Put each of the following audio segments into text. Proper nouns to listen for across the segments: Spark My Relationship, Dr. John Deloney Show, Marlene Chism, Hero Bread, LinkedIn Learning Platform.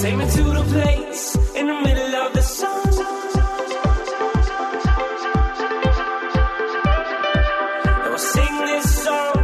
Take me to the place in the middle of the sun. I will sing this song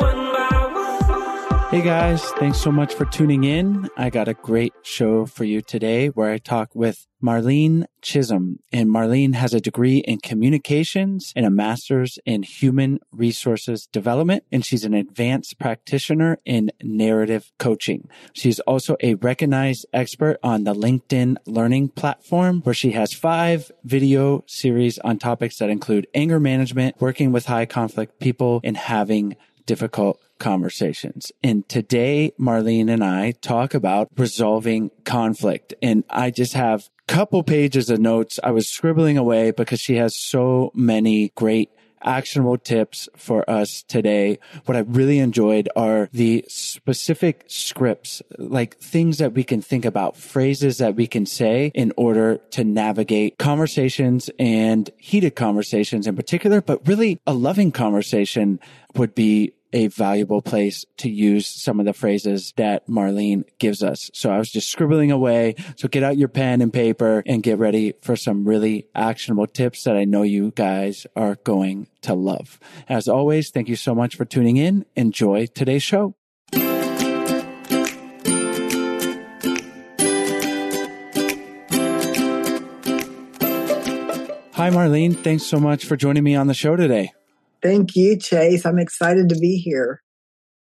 one by one. Hey guys, thanks so much for tuning in. I got a great show for you today where I talk with Marlene Chism. And Marlene has a degree in communications and a master's in human resources development. And she's an advanced practitioner in narrative coaching. She's also a recognized expert on the LinkedIn Learning Platform, where she has 5 video series on topics that include anger management, working with high conflict people, and having difficult conversations. And today, Marlene and I talk about resolving conflict. And I just have couple pages of notes I was scribbling away because she has so many great actionable tips for us today. What I really enjoyed are the specific scripts, like things that we can think about, phrases that we can say in order to navigate conversations and heated conversations in particular, but really a loving conversation would be a valuable place to use some of the phrases that Marlene gives us. So I was just scribbling away. So get out your pen and paper and get ready for some really actionable tips that I know you guys are going to love. As always, thank you so much for tuning in. Enjoy today's show. Hi, Marlene. Thanks so much for joining me on the show today. Thank you, Chase. I'm excited to be here.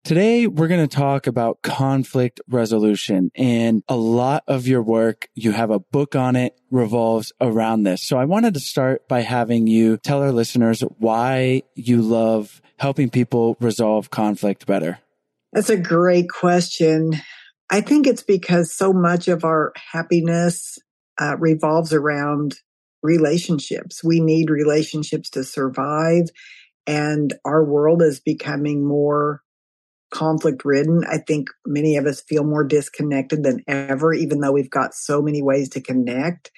Today, we're going to talk about conflict resolution, and a lot of your work, you have a book on it, revolves around this. So I wanted to start by having you tell our listeners why you love helping people resolve conflict better. That's a great question. I think it's because so much of our happiness revolves around relationships. We need relationships to survive, and our world is becoming more conflict ridden. I think many of us feel more disconnected than ever, even though we've got so many ways to connect.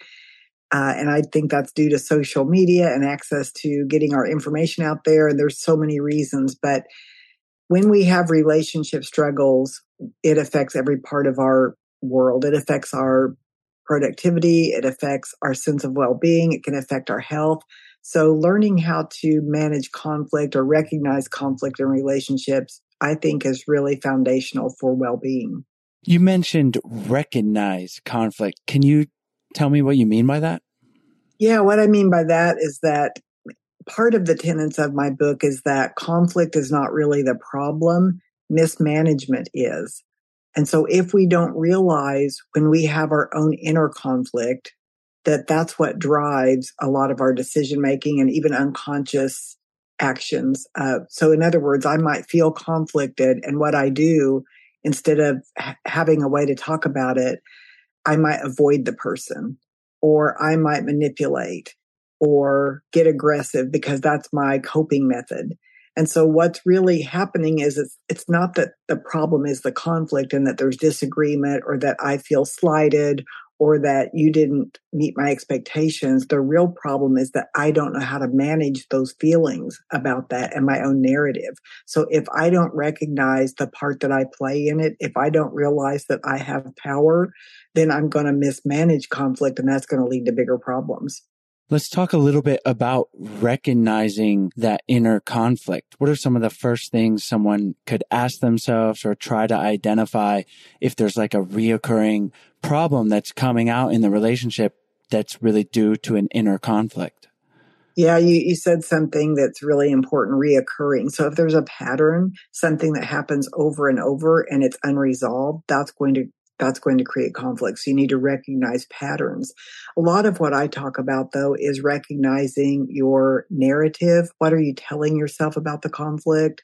And I think that's due to social media and access to getting our information out there. And there's so many reasons. But when we have relationship struggles, it affects every part of our world. It affects our productivity. It affects our sense of well-being. It can affect our health. So learning how to manage conflict or recognize conflict in relationships, I think, is really foundational for well-being. You mentioned recognize conflict. Can you tell me what you mean by that? Yeah, what I mean by that is that part of the tenets of my book is that conflict is not really the problem. Mismanagement is. And so if we don't realize when we have our own inner conflict, that that's what drives a lot of our decision-making and even unconscious actions. So in other words, I might feel conflicted, and what I do, instead of having a way to talk about it, I might avoid the person, or I might manipulate or get aggressive because that's my coping method. And so what's really happening is it's not that the problem is the conflict and that there's disagreement or that I feel slighted or that you didn't meet my expectations. The real problem is that I don't know how to manage those feelings about that and my own narrative. So if I don't recognize the part that I play in it, if I don't realize that I have power, then I'm going to mismanage conflict, and that's going to lead to bigger problems. Let's talk a little bit about recognizing that inner conflict. What are some of the first things someone could ask themselves or try to identify if there's like a reoccurring problem that's coming out in the relationship that's really due to an inner conflict? Yeah, you said something that's really important, reoccurring. So if there's a pattern, something that happens over and over and it's unresolved, that's going to create conflict. So you need to recognize patterns. A lot of what I talk about, though, is recognizing your narrative. What are you telling yourself about the conflict?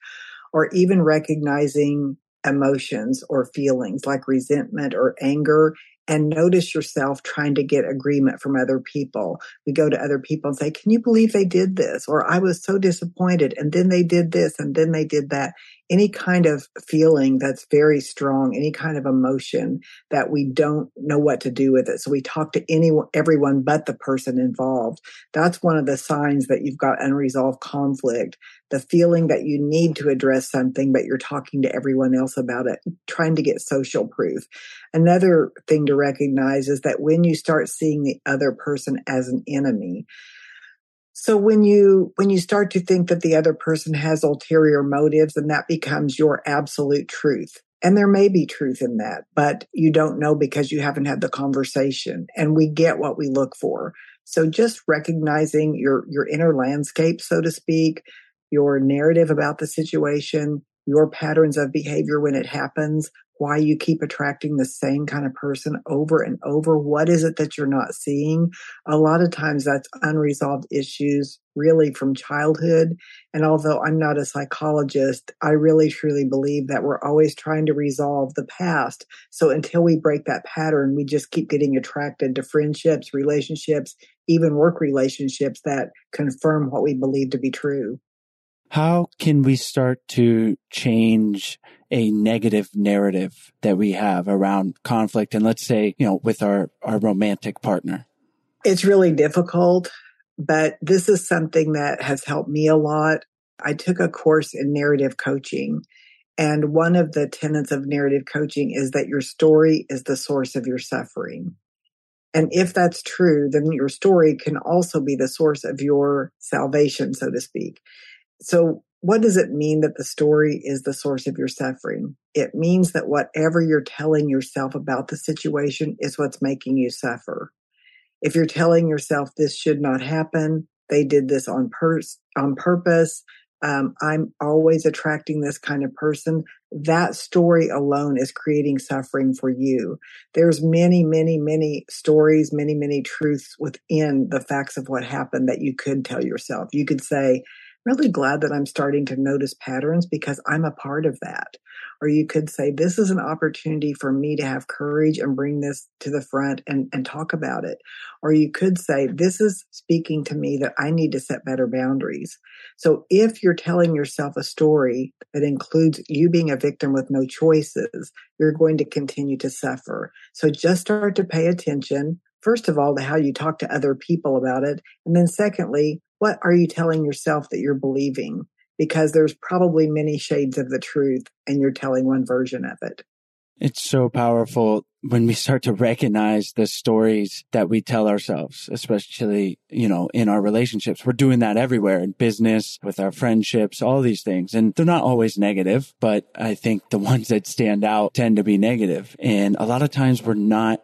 Or even recognizing emotions or feelings like resentment or anger, and notice yourself trying to get agreement from other people. We go to other people and say, can you believe they did this? Or I was so disappointed, and then they did this, and then they did that. Any kind of feeling that's very strong, any kind of emotion that we don't know what to do with it. So we talk to everyone but the person involved. That's one of the signs that you've got unresolved conflict, the feeling that you need to address something, but you're talking to everyone else about it, trying to get social proof. Another thing to recognize is that when you start seeing the other person as an enemy. So when you start to think that the other person has ulterior motives, and that becomes your absolute truth. And there may be truth in that, but you don't know because you haven't had the conversation, and we get what we look for. So just recognizing your inner landscape, so to speak, your narrative about the situation, your patterns of behavior when it happens, why you keep attracting the same kind of person over and over. What is it that you're not seeing? A lot of times that's unresolved issues really from childhood. And although I'm not a psychologist, I really truly believe that we're always trying to resolve the past. So until we break that pattern, we just keep getting attracted to friendships, relationships, even work relationships that confirm what we believe to be true. How can we start to change a negative narrative that we have around conflict? And let's say, with our romantic partner. It's really difficult, but this is something that has helped me a lot. I took a course in narrative coaching, and one of the tenets of narrative coaching is that your story is the source of your suffering. And if that's true, then your story can also be the source of your salvation, so to speak. So what does it mean that the story is the source of your suffering? It means that whatever you're telling yourself about the situation is what's making you suffer. If you're telling yourself this should not happen, they did this on purpose, I'm always attracting this kind of person, that story alone is creating suffering for you. There's many, many, many stories, many, many truths within the facts of what happened that you could tell yourself. You could say, really glad that I'm starting to notice patterns because I'm a part of that. Or you could say, this is an opportunity for me to have courage and bring this to the front and talk about it. Or you could say, this is speaking to me that I need to set better boundaries. So if you're telling yourself a story that includes you being a victim with no choices, you're going to continue to suffer. So just start to pay attention, first of all, to how you talk to other people about it. And then secondly, what are you telling yourself that you're believing? Because there's probably many shades of the truth and you're telling one version of it. It's so powerful when we start to recognize the stories that we tell ourselves, especially, in our relationships. We're doing that everywhere, in business, with our friendships, all these things. And they're not always negative, but I think the ones that stand out tend to be negative. And a lot of times we're not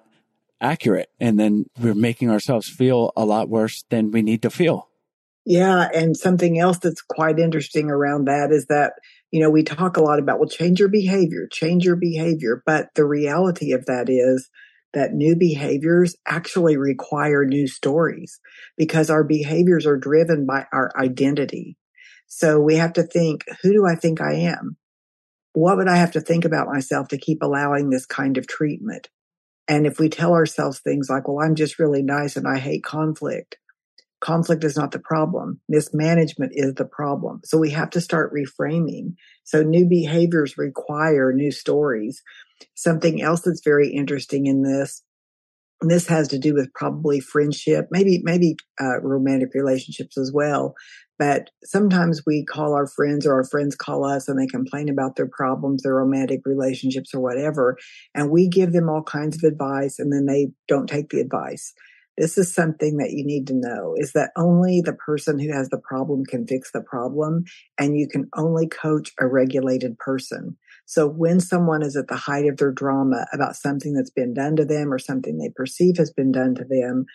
accurate. And then we're making ourselves feel a lot worse than we need to feel. Yeah. And something else that's quite interesting around that is that, we talk a lot about, well, change your behavior. But the reality of that is that new behaviors actually require new stories because our behaviors are driven by our identity. So we have to think, who do I think I am? What would I have to think about myself to keep allowing this kind of treatment? And if we tell ourselves things like, well, I'm just really nice and I hate conflict. Conflict is not the problem. Mismanagement is the problem. So we have to start reframing. So new behaviors require new stories. Something else that's very interesting in this, and this has to do with probably friendship, maybe romantic relationships as well. But sometimes we call our friends or our friends call us and they complain about their problems, their romantic relationships or whatever. And we give them all kinds of advice and then they don't take the advice. This is something that you need to know, is that only the person who has the problem can fix the problem, and you can only coach a regulated person. So when someone is at the height of their drama about something that's been done to them or something they perceive has been done to them,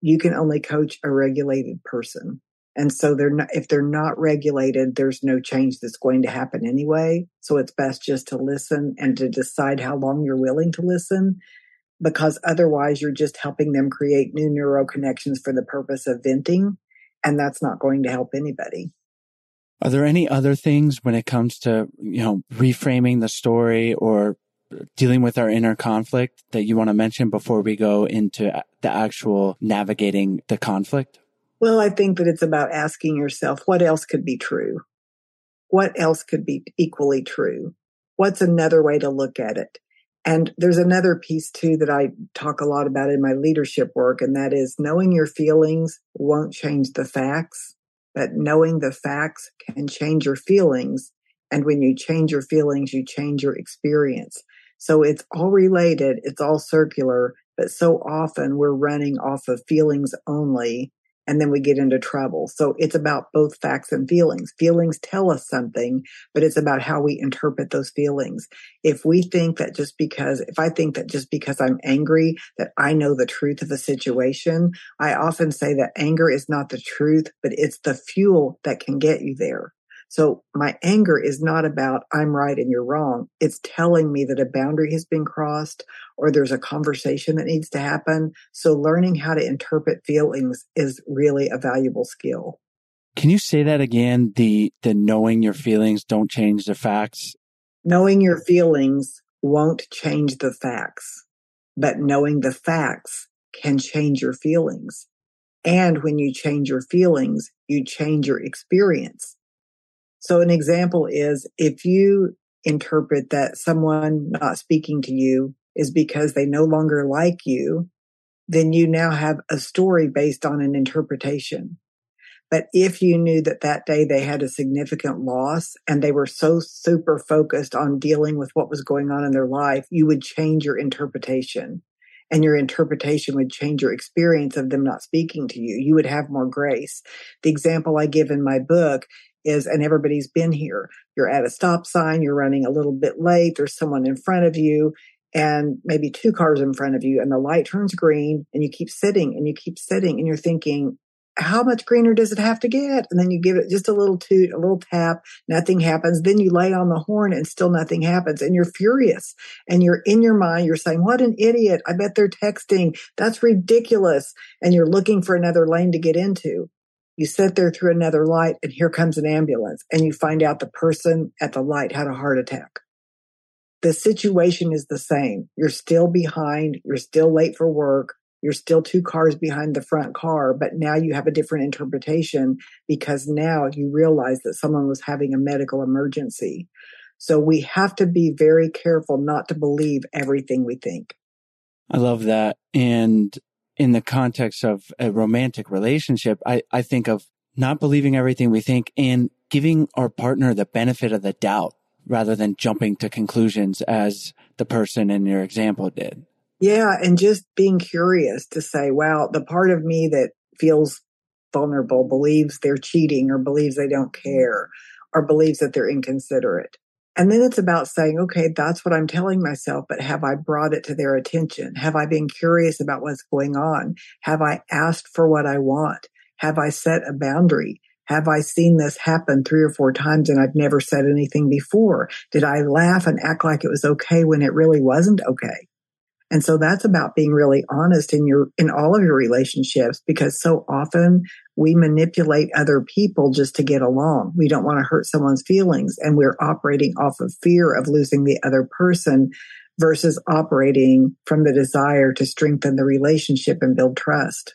you can only coach a regulated person. And so if they're not regulated, there's no change that's going to happen anyway. So it's best just to listen and to decide how long you're willing to listen, because otherwise you're just helping them create new neural connections for the purpose of venting, and that's not going to help anybody. Are there any other things when it comes to, reframing the story or dealing with our inner conflict that you want to mention before we go into the actual navigating the conflict? Well, I think that it's about asking yourself, what else could be true? What else could be equally true? What's another way to look at it? And there's another piece, too, that I talk a lot about in my leadership work, and that is knowing your feelings won't change the facts, but knowing the facts can change your feelings. And when you change your feelings, you change your experience. So it's all related, it's all circular, but so often we're running off of feelings only, and then we get into trouble. So it's about both facts and feelings. Feelings tell us something, but it's about how we interpret those feelings. If I think that just because I'm angry, that I know the truth of a situation, I often say that anger is not the truth, but it's the fuel that can get you there. So my anger is not about I'm right and you're wrong. It's telling me that a boundary has been crossed or there's a conversation that needs to happen. So learning how to interpret feelings is really a valuable skill. Can you say that again? The knowing your feelings don't change the facts? Knowing your feelings won't change the facts, but knowing the facts can change your feelings. And when you change your feelings, you change your experience. So an example is if you interpret that someone not speaking to you is because they no longer like you, then you now have a story based on an interpretation. But if you knew that that day they had a significant loss and they were so super focused on dealing with what was going on in their life, you would change your interpretation, and your interpretation would change your experience of them not speaking to you. You would have more grace. The example I give in my book is, and everybody's been here, you're at a stop sign, you're running a little bit late, there's someone in front of you, and maybe two cars in front of you, and the light turns green, and you keep sitting, and you keep sitting, and you're thinking, how much greener does it have to get? And then you give it just a little toot, a little tap, nothing happens. Then you lay on the horn and still nothing happens. And you're furious. And you're in your mind, you're saying, what an idiot. I bet they're texting. That's ridiculous. And you're looking for another lane to get into. You sit there through another light and here comes an ambulance. And you find out the person at the light had a heart attack. The situation is the same. You're still behind. You're still late for work. You're still two cars behind the front car, but now you have a different interpretation because now you realize that someone was having a medical emergency. So we have to be very careful not to believe everything we think. I love that. And in the context of a romantic relationship, I think of not believing everything we think and giving our partner the benefit of the doubt rather than jumping to conclusions as the person in your example did. Yeah. And just being curious to say, wow, the part of me that feels vulnerable believes they're cheating or believes they don't care or believes that they're inconsiderate. And then it's about saying, okay, that's what I'm telling myself, but have I brought it to their attention? Have I been curious about what's going on? Have I asked for what I want? Have I set a boundary? Have I seen this happen 3 or 4 times and I've never said anything before? Did I laugh and act like it was okay when it really wasn't okay? And so that's about being really honest in all of your relationships, because so often we manipulate other people just to get along. We don't want to hurt someone's feelings, and we're operating off of fear of losing the other person versus operating from the desire to strengthen the relationship and build trust.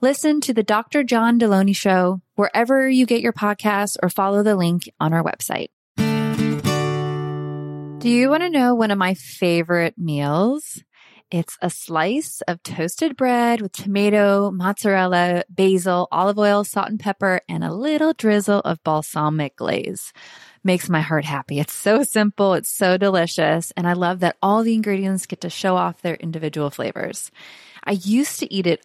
Listen to the Dr. John Deloney Show wherever you get your podcasts, or follow the link on our website. Do you want to know one of my favorite meals? It's a slice of toasted bread with tomato, mozzarella, basil, olive oil, salt and pepper, and a little drizzle of balsamic glaze. Makes my heart happy. It's so simple. It's so delicious. And I love that all the ingredients get to show off their individual flavors. I used to eat it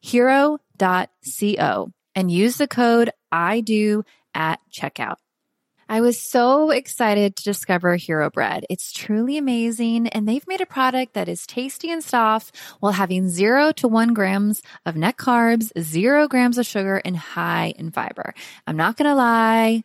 hero.co and use the code IDO at checkout. I was so excited to discover Hero Bread. It's truly amazing, and they've made a product that is tasty and soft while having 0 to 1 grams of net carbs, 0 grams of sugar, and high in fiber. I'm not going to lie,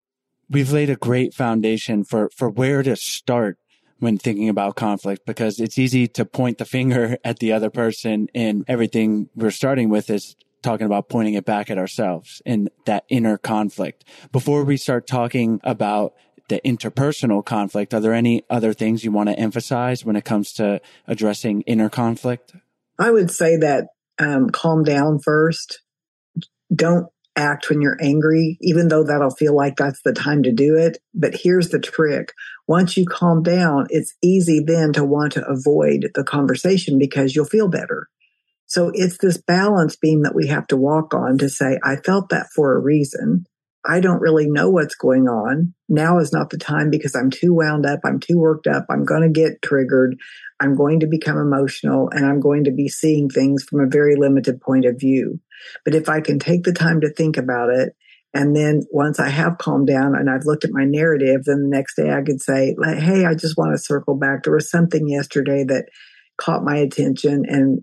we've laid a great foundation for where to start when thinking about conflict, because it's easy to point the finger at the other person, and everything we're starting with is talking about pointing it back at ourselves and that inner conflict. Before we start talking about the interpersonal conflict, are there any other things you want to emphasize when it comes to addressing inner conflict? I would say that calm down first. Don't act when you're angry, even though that'll feel like that's the time to do it. But here's the trick. Once you calm down, it's easy then to want to avoid the conversation because you'll feel better. So it's this balance beam that we have to walk on to say, I felt that for a reason. I don't really know what's going on. Now is not the time because I'm too wound up. I'm too worked up. I'm going to get triggered. I'm going to become emotional, and I'm going to be seeing things from a very limited point of view. But if I can take the time to think about it, and then once I have calmed down and I've looked at my narrative, then the next day I could say, hey, I just want to circle back. There was something yesterday that caught my attention, and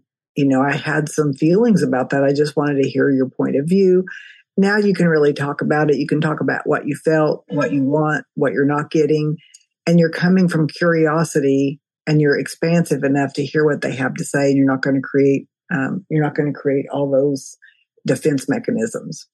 I had some feelings about that. I just wanted to hear your point of view. Now you can really talk about it. You can talk about what you felt, what you want, what you're not getting. And you're coming from curiosity, and you're expansive enough to hear what they have to say. And you're not going to create, all those defense mechanisms.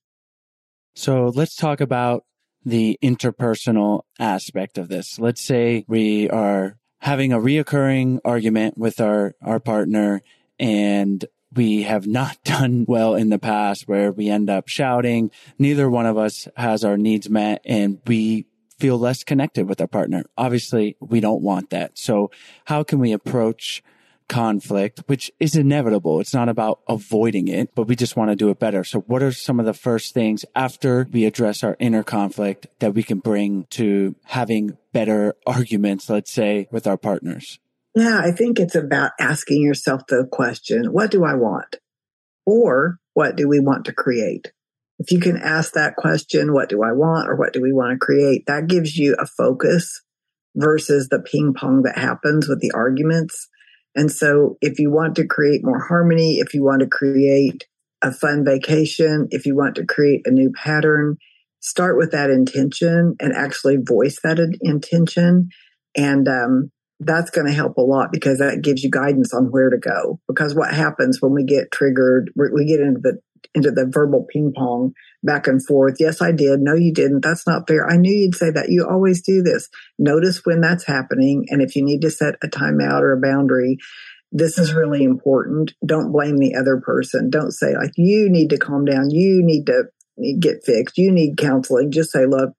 So let's talk about the interpersonal aspect of this. Let's say we are having a reoccurring argument with our partner, and we have not done well in the past where we end up shouting. Neither one of us has our needs met, and we feel less connected with our partner. Obviously, we don't want that. So how can we approach conflict, which is inevitable? It's not about avoiding it, but we just want to do it better. So what are some of the first things after we address our inner conflict that we can bring to having better arguments, let's say, with our partners? Yeah, I think it's about asking yourself the question, what do I want? Or what do we want to create? If you can ask that question, what do I want? Or what do we want to create? That gives you a focus versus the ping pong that happens with the arguments. And so if you want to create more harmony, if you want to create a fun vacation, if you want to create a new pattern, start with that intention and actually voice that intention. And, that's going to help a lot because that gives you guidance on where to go. Because what happens when we get triggered, we get into the verbal ping pong back and forth. Yes, I did. No, you didn't. That's not fair. I knew you'd say that. You always do this. Notice when that's happening. And if you need to set a timeout or a boundary, this is really important. Don't blame the other person. Don't say like, you need to calm down. You need to get fixed. You need counseling. Just say, look,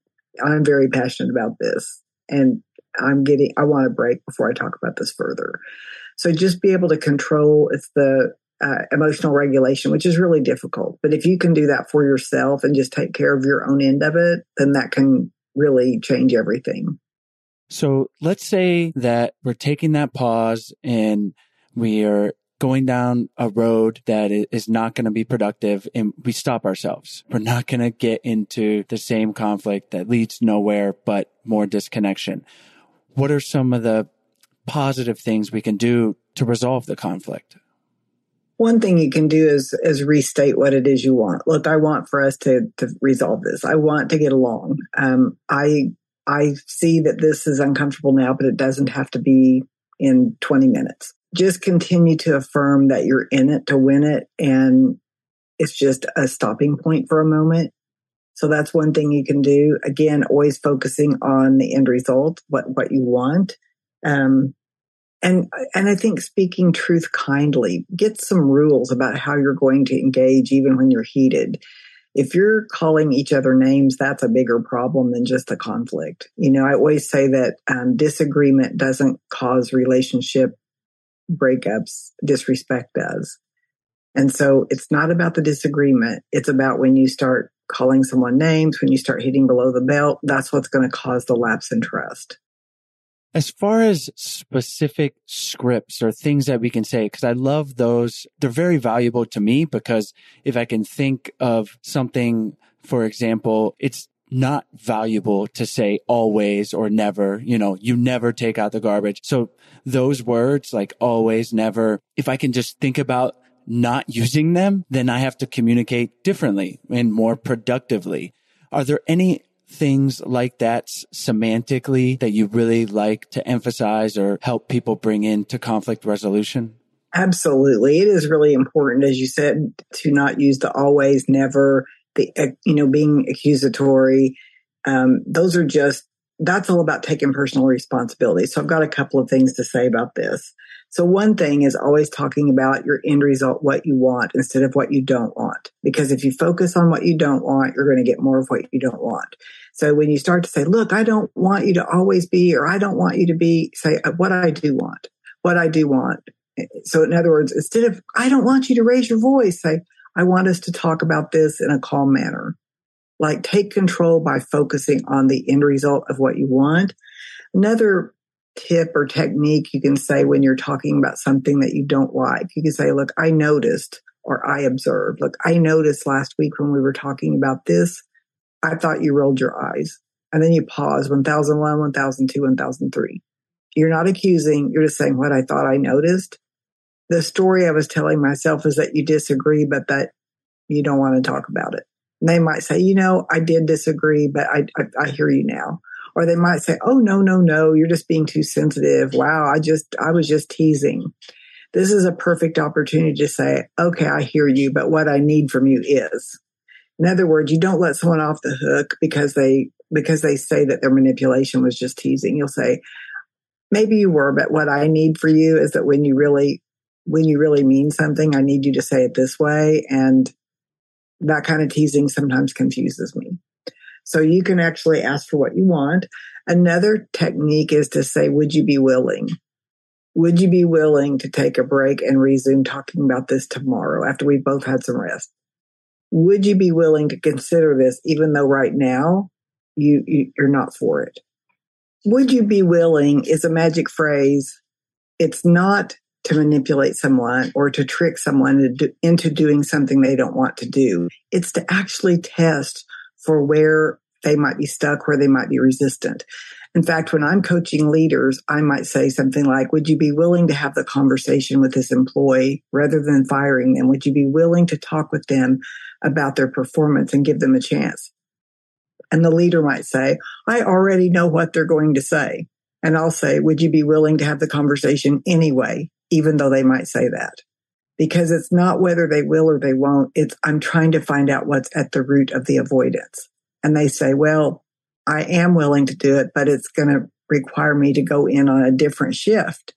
I'm very passionate about this. And I want a break before I talk about this further. So just be able to control. It's the emotional regulation, which is really difficult. But if you can do that for yourself and just take care of your own end of it, then that can really change everything. So let's say that we're taking that pause and we are going down a road that is not going to be productive, and we stop ourselves. We're not going to get into the same conflict that leads nowhere but more disconnection. What are some of the positive things we can do to resolve the conflict? One thing you can do is restate what it is you want. Look, I want for us to resolve this. I want to get along. I I see that this is uncomfortable now, but it doesn't have to be in 20 minutes. Just continue to affirm that you're in it to win it. And it's just a stopping point for a moment. So that's one thing you can do. Again, always focusing on the end result, what you want. And I think speaking truth kindly, get some rules about how you're going to engage even when you're heated. If you're calling each other names, that's a bigger problem than just a conflict. You know, I always say that disagreement doesn't cause relationship breakups, disrespect does. And so it's not about the disagreement. It's about when you start calling someone names, when you start hitting below the belt, that's what's going to cause the lapse in trust. As far as specific scripts or things that we can say, because I love those, they're very valuable to me because if I can think of something, for example, it's not valuable to say always or never, you know, you never take out the garbage. So those words like always, never, if I can just think about not using them, then I have to communicate differently and more productively. Are there any things like that semantically that you really like to emphasize or help people bring into conflict resolution? Absolutely. It is really important, as you said, to not use the always, never, the, being accusatory. Those are just, that's all about taking personal responsibility. So I've got a couple of things to say about this. So one thing is always talking about your end result, what you want instead of what you don't want. Because if you focus on what you don't want, you're going to get more of what you don't want. So when you start to say, look, I don't want you to always be, or I don't want you to be, say what I do want, what I do want. So in other words, instead of, I don't want you to raise your voice, say, I want us to talk about this in a calm manner. Like take control by focusing on the end result of what you want. Another tip or technique you can say when you're talking about something that you don't like, you can say, look, I noticed, or I observed. Look, I noticed last week when we were talking about this, I thought you rolled your eyes. And then you pause 1001, 1002, 1003. You're not accusing. You're just saying what I thought I noticed. The story I was telling myself is that you disagree, but that you don't want to talk about it. And they might say, you know, I did disagree, but I hear you now. Or they might say, oh, no, you're just being too sensitive. Wow, I was just teasing. This is a perfect opportunity to say, okay, I hear you, but what I need from you is. In other words, you don't let someone off the hook because they say that their manipulation was just teasing. You'll say, maybe you were, but what I need for you is that when you really mean something, I need you to say it this way. And that kind of teasing sometimes confuses me. So you can actually ask for what you want. Another technique is to say, would you be willing? Would you be willing to take a break and resume talking about this tomorrow after we've both had some rest? Would you be willing to consider this even though right now you're not for it? Would you be willing is a magic phrase. It's not to manipulate someone or to trick someone into doing something they don't want to do. It's to actually test for where they might be stuck, where they might be resistant. In fact, when I'm coaching leaders, I might say something like, would you be willing to have the conversation with this employee rather than firing them? Would you be willing to talk with them about their performance and give them a chance? And the leader might say, I already know what they're going to say. And I'll say, would you be willing to have the conversation anyway, even though they might say that? Because it's not whether they will or they won't. It's I'm trying to find out what's at the root of the avoidance. And they say, well, I am willing to do it, but it's going to require me to go in on a different shift.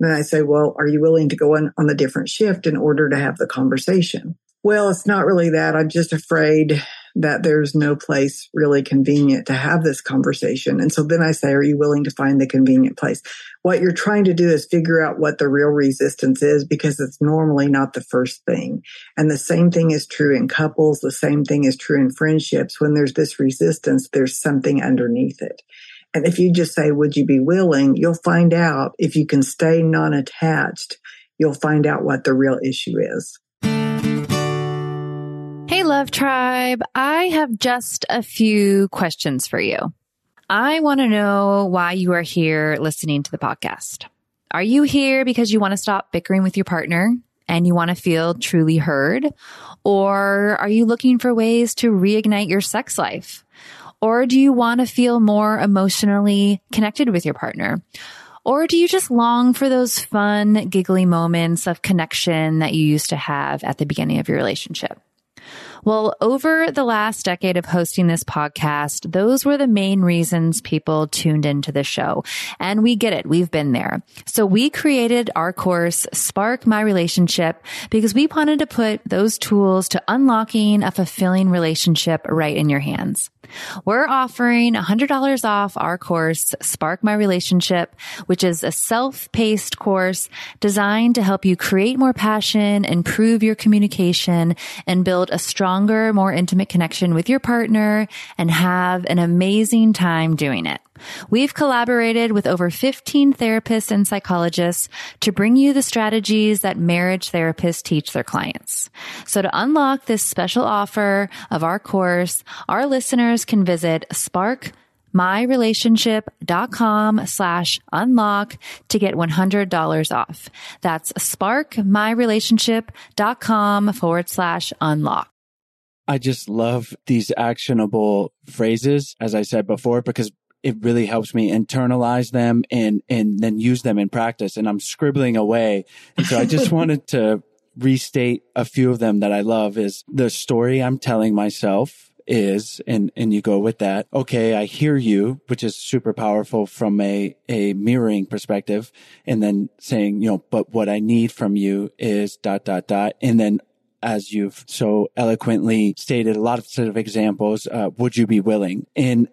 And I say, well, are you willing to go in on a different shift in order to have the conversation? Well, it's not really that. I'm just afraid that there's no place really convenient to have this conversation. And so then I say, are you willing to find the convenient place? What you're trying to do is figure out what the real resistance is because it's normally not the first thing. And the same thing is true in couples. The same thing is true in friendships. When there's this resistance, there's something underneath it. And if you just say, would you be willing? You'll find out if you can stay non-attached, you'll find out what the real issue is. Hey, Love Tribe, I have just a few questions for you. I want to know why you are here listening to the podcast. Are you here because you want to stop bickering with your partner and you want to feel truly heard? Or are you looking for ways to reignite your sex life? Or do you want to feel more emotionally connected with your partner? Or do you just long for those fun, giggly moments of connection that you used to have at the beginning of your relationship? Well, over the last decade of hosting this podcast, those were the main reasons people tuned into the show. And we get it. We've been there. So we created our course, Spark My Relationship, because we wanted to put those tools to unlocking a fulfilling relationship right in your hands. We're offering $100 off our course, Spark My Relationship, which is a self-paced course designed to help you create more passion, improve your communication, and build a stronger, more intimate connection with your partner and have an amazing time doing it. We've collaborated with over 15 therapists and psychologists to bring you the strategies that marriage therapists teach their clients. So to unlock this special offer of our course, our listeners can visit sparkmyrelationship.com/unlock to get $100 off. That's sparkmyrelationship.com/unlock. I just love these actionable phrases, as I said before, because it really helps me internalize them and then use them in practice. And I'm scribbling away. And so I just wanted to restate a few of them that I love is the story I'm telling myself is, and you go with that. Okay, I hear you, which is super powerful from a mirroring perspective. And then saying, you know, but what I need from you is ... And then, as you've so eloquently stated, a lot of sort of examples, would you be willing? And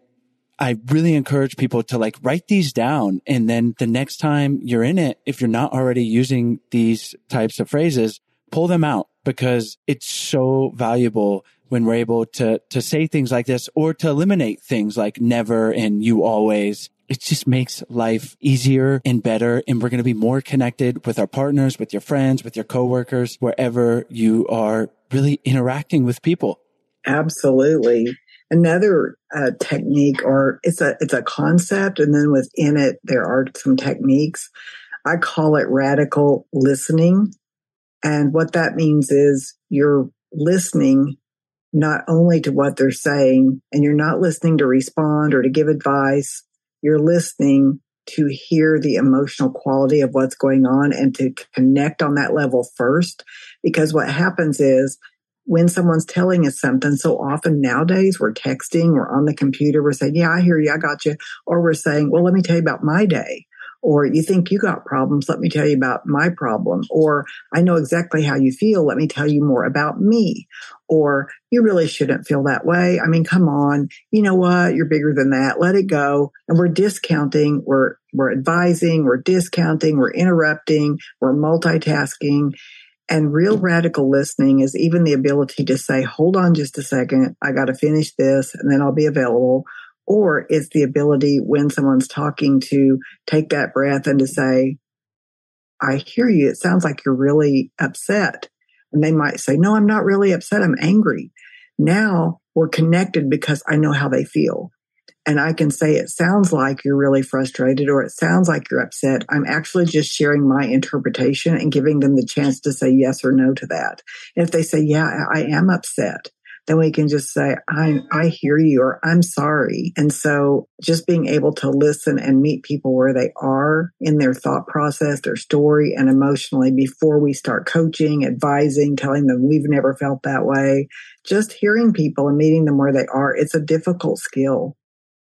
I really encourage people to like write these down. And then the next time you're in it, if you're not already using these types of phrases, pull them out, because it's so valuable when we're able to say things like this, or to eliminate things like never and you always. It just makes life easier and better. And we're going to be more connected with our partners, with your friends, with your coworkers, wherever you are really interacting with people. Absolutely. Another technique, or it's a concept, and then within it, there are some techniques. I call it radical listening. And what that means is you're listening not only to what they're saying, and you're not listening to respond or to give advice. You're listening to hear the emotional quality of what's going on and to connect on that level first. Because what happens is when someone's telling us something, so often nowadays we're texting, we're on the computer, we're saying, yeah, I hear you, I got you. Or we're saying, well, let me tell you about my day. Or you think you got problems, let me tell you about my problem. Or I know exactly how you feel, let me tell you more about me. Or you really shouldn't feel that way. I mean, come on, you know what? You're bigger than that. Let it go. And we're discounting, we're advising, we're discounting, we're interrupting, we're multitasking. And real radical listening is even the ability to say, hold on just a second, I got to finish this and then I'll be available. Or it's the ability when someone's talking to take that breath and to say, I hear you, it sounds like you're really upset. And they might say, no, I'm not really upset, I'm angry. Now we're connected because I know how they feel. And I can say, it sounds like you're really frustrated, or it sounds like you're upset. I'm actually just sharing my interpretation and giving them the chance to say yes or no to that. And if they say, yeah, I am upset, then we can just say, I hear you, or I'm sorry. And so just being able to listen and meet people where they are in their thought process, their story, and emotionally before we start coaching, advising, telling them we've never felt that way, just hearing people and meeting them where they are, it's a difficult skill.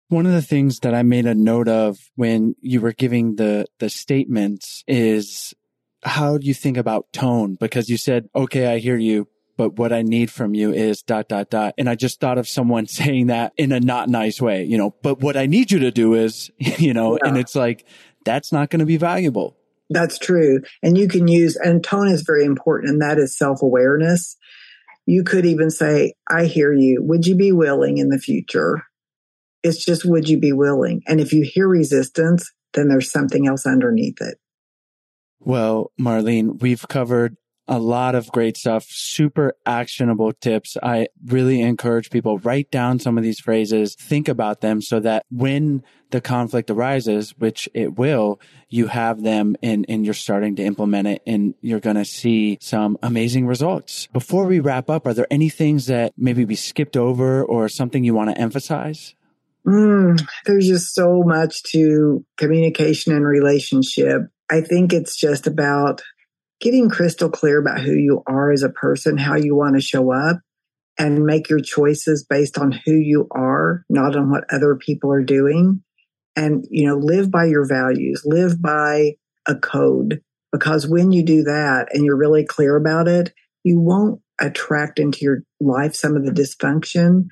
One of the things that I made a note of when you were giving the statements is how you think about tone, because you said, okay, I hear you, but what I need from you is ... And I just thought of someone saying that in a not nice way, you know, but what I need you to do is, you know, yeah. And it's like, that's not going to be valuable. That's true. And you can use, and tone is very important, and that is self-awareness. You could even say, I hear you. Would you be willing in the future? It's just, would you be willing? And if you hear resistance, then there's something else underneath it. Well, Marlene, we've covered a lot of great stuff, super actionable tips. I really encourage people, write down some of these phrases, think about them so that when the conflict arises, which it will, you have them and you're starting to implement it, and you're going to see some amazing results. Before we wrap up, are there any things that maybe we skipped over or something you want to emphasize? There's just so much to communication and relationship. I think it's just about getting crystal clear about who you are as a person, how you want to show up, and make your choices based on who you are, not on what other people are doing. And, you know, live by your values, live by a code, because when you do that and you're really clear about it, you won't attract into your life some of the dysfunction.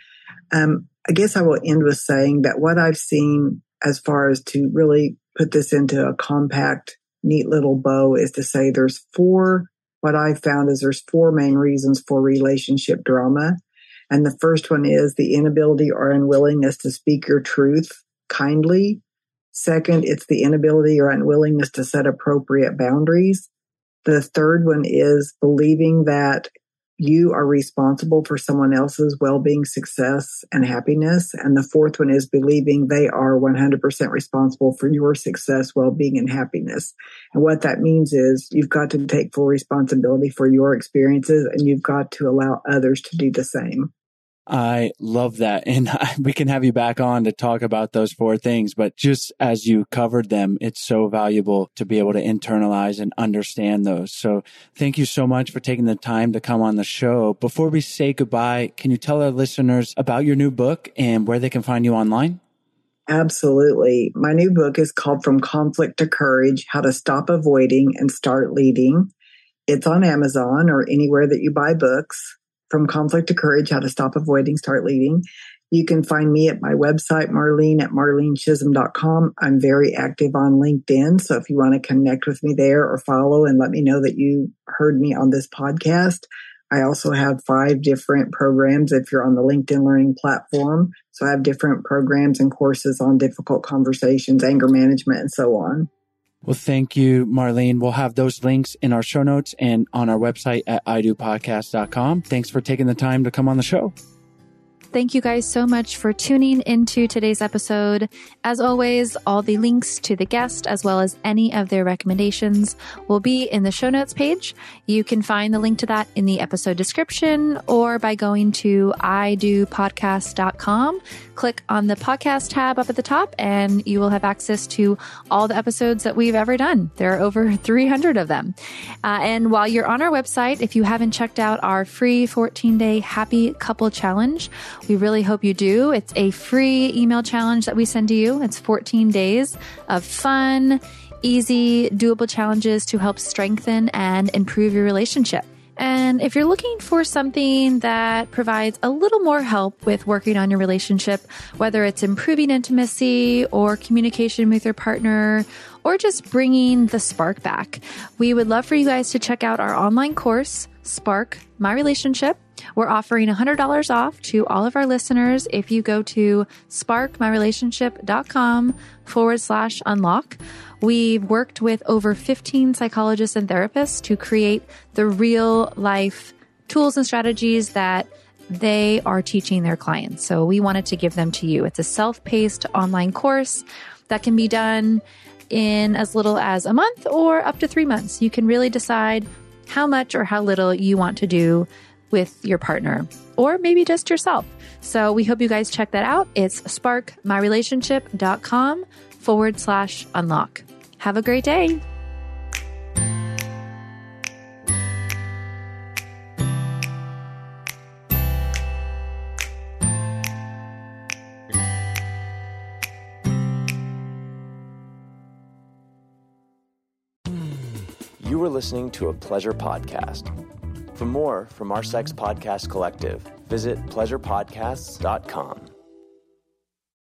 I guess I will end with saying that what I've seen as far as to really put this into a compact, neat little bow is to say there's four main reasons for relationship drama. And the first one is the inability or unwillingness to speak your truth kindly. Second, it's the inability or unwillingness to set appropriate boundaries. The third one is believing that you are responsible for someone else's well-being, success, and happiness. And the fourth one is believing they are 100% responsible for your success, well-being, and happiness. And what that means is you've got to take full responsibility for your experiences, and you've got to allow others to do the same. I love that. And we can have you back on to talk about those four things. But just as you covered them, it's so valuable to be able to internalize and understand those. So thank you so much for taking the time to come on the show. Before we say goodbye, can you tell our listeners about your new book and where they can find you online? Absolutely. My new book is called From Conflict to Courage, How to Stop Avoiding and Start Leading. It's on Amazon or anywhere that you buy books. From Conflict to Courage, How to Stop Avoiding, Start Leading. You can find me at my website, Marlene, at marlenechism.com. I'm very active on LinkedIn. So if you want to connect with me there or follow and let me know that you heard me on this podcast. I also have 5 different programs if you're on the LinkedIn Learning Platform. So I have different programs and courses on difficult conversations, anger management, and so on. Well, thank you, Marlene. We'll have those links in our show notes and on our website at idopodcast.com. Thanks for taking the time to come on the show. Thank you guys so much for tuning into today's episode. As always, all the links to the guest, as well as any of their recommendations, will be in the show notes page. You can find the link to that in the episode description or by going to idopodcast.com. Click on the podcast tab up at the top and you will have access to all the episodes that we've ever done. There are over 300 of them. And while you're on our website, if you haven't checked out our free 14-day Happy Couple Challenge, we really hope you do. It's a free email challenge that we send to you. It's 14 days of fun, easy, doable challenges to help strengthen and improve your relationship. And if you're looking for something that provides a little more help with working on your relationship, whether it's improving intimacy or communication with your partner, or just bringing the spark back, we would love for you guys to check out our online course, Spark My Relationship. We're offering $100 off to all of our listeners if you go to sparkmyrelationship.com/unlock. We've worked with over 15 psychologists and therapists to create the real life tools and strategies that they are teaching their clients. So we wanted to give them to you. It's a self-paced online course that can be done in as little as a month or up to 3 months. You can really decide how much or how little you want to do with your partner or maybe just yourself. So we hope you guys check that out. It's sparkmyrelationship.com/unlock. Have a great day. You were listening to a Pleasure podcast. For more from our Sex Podcast Collective, visit pleasurepodcasts.com.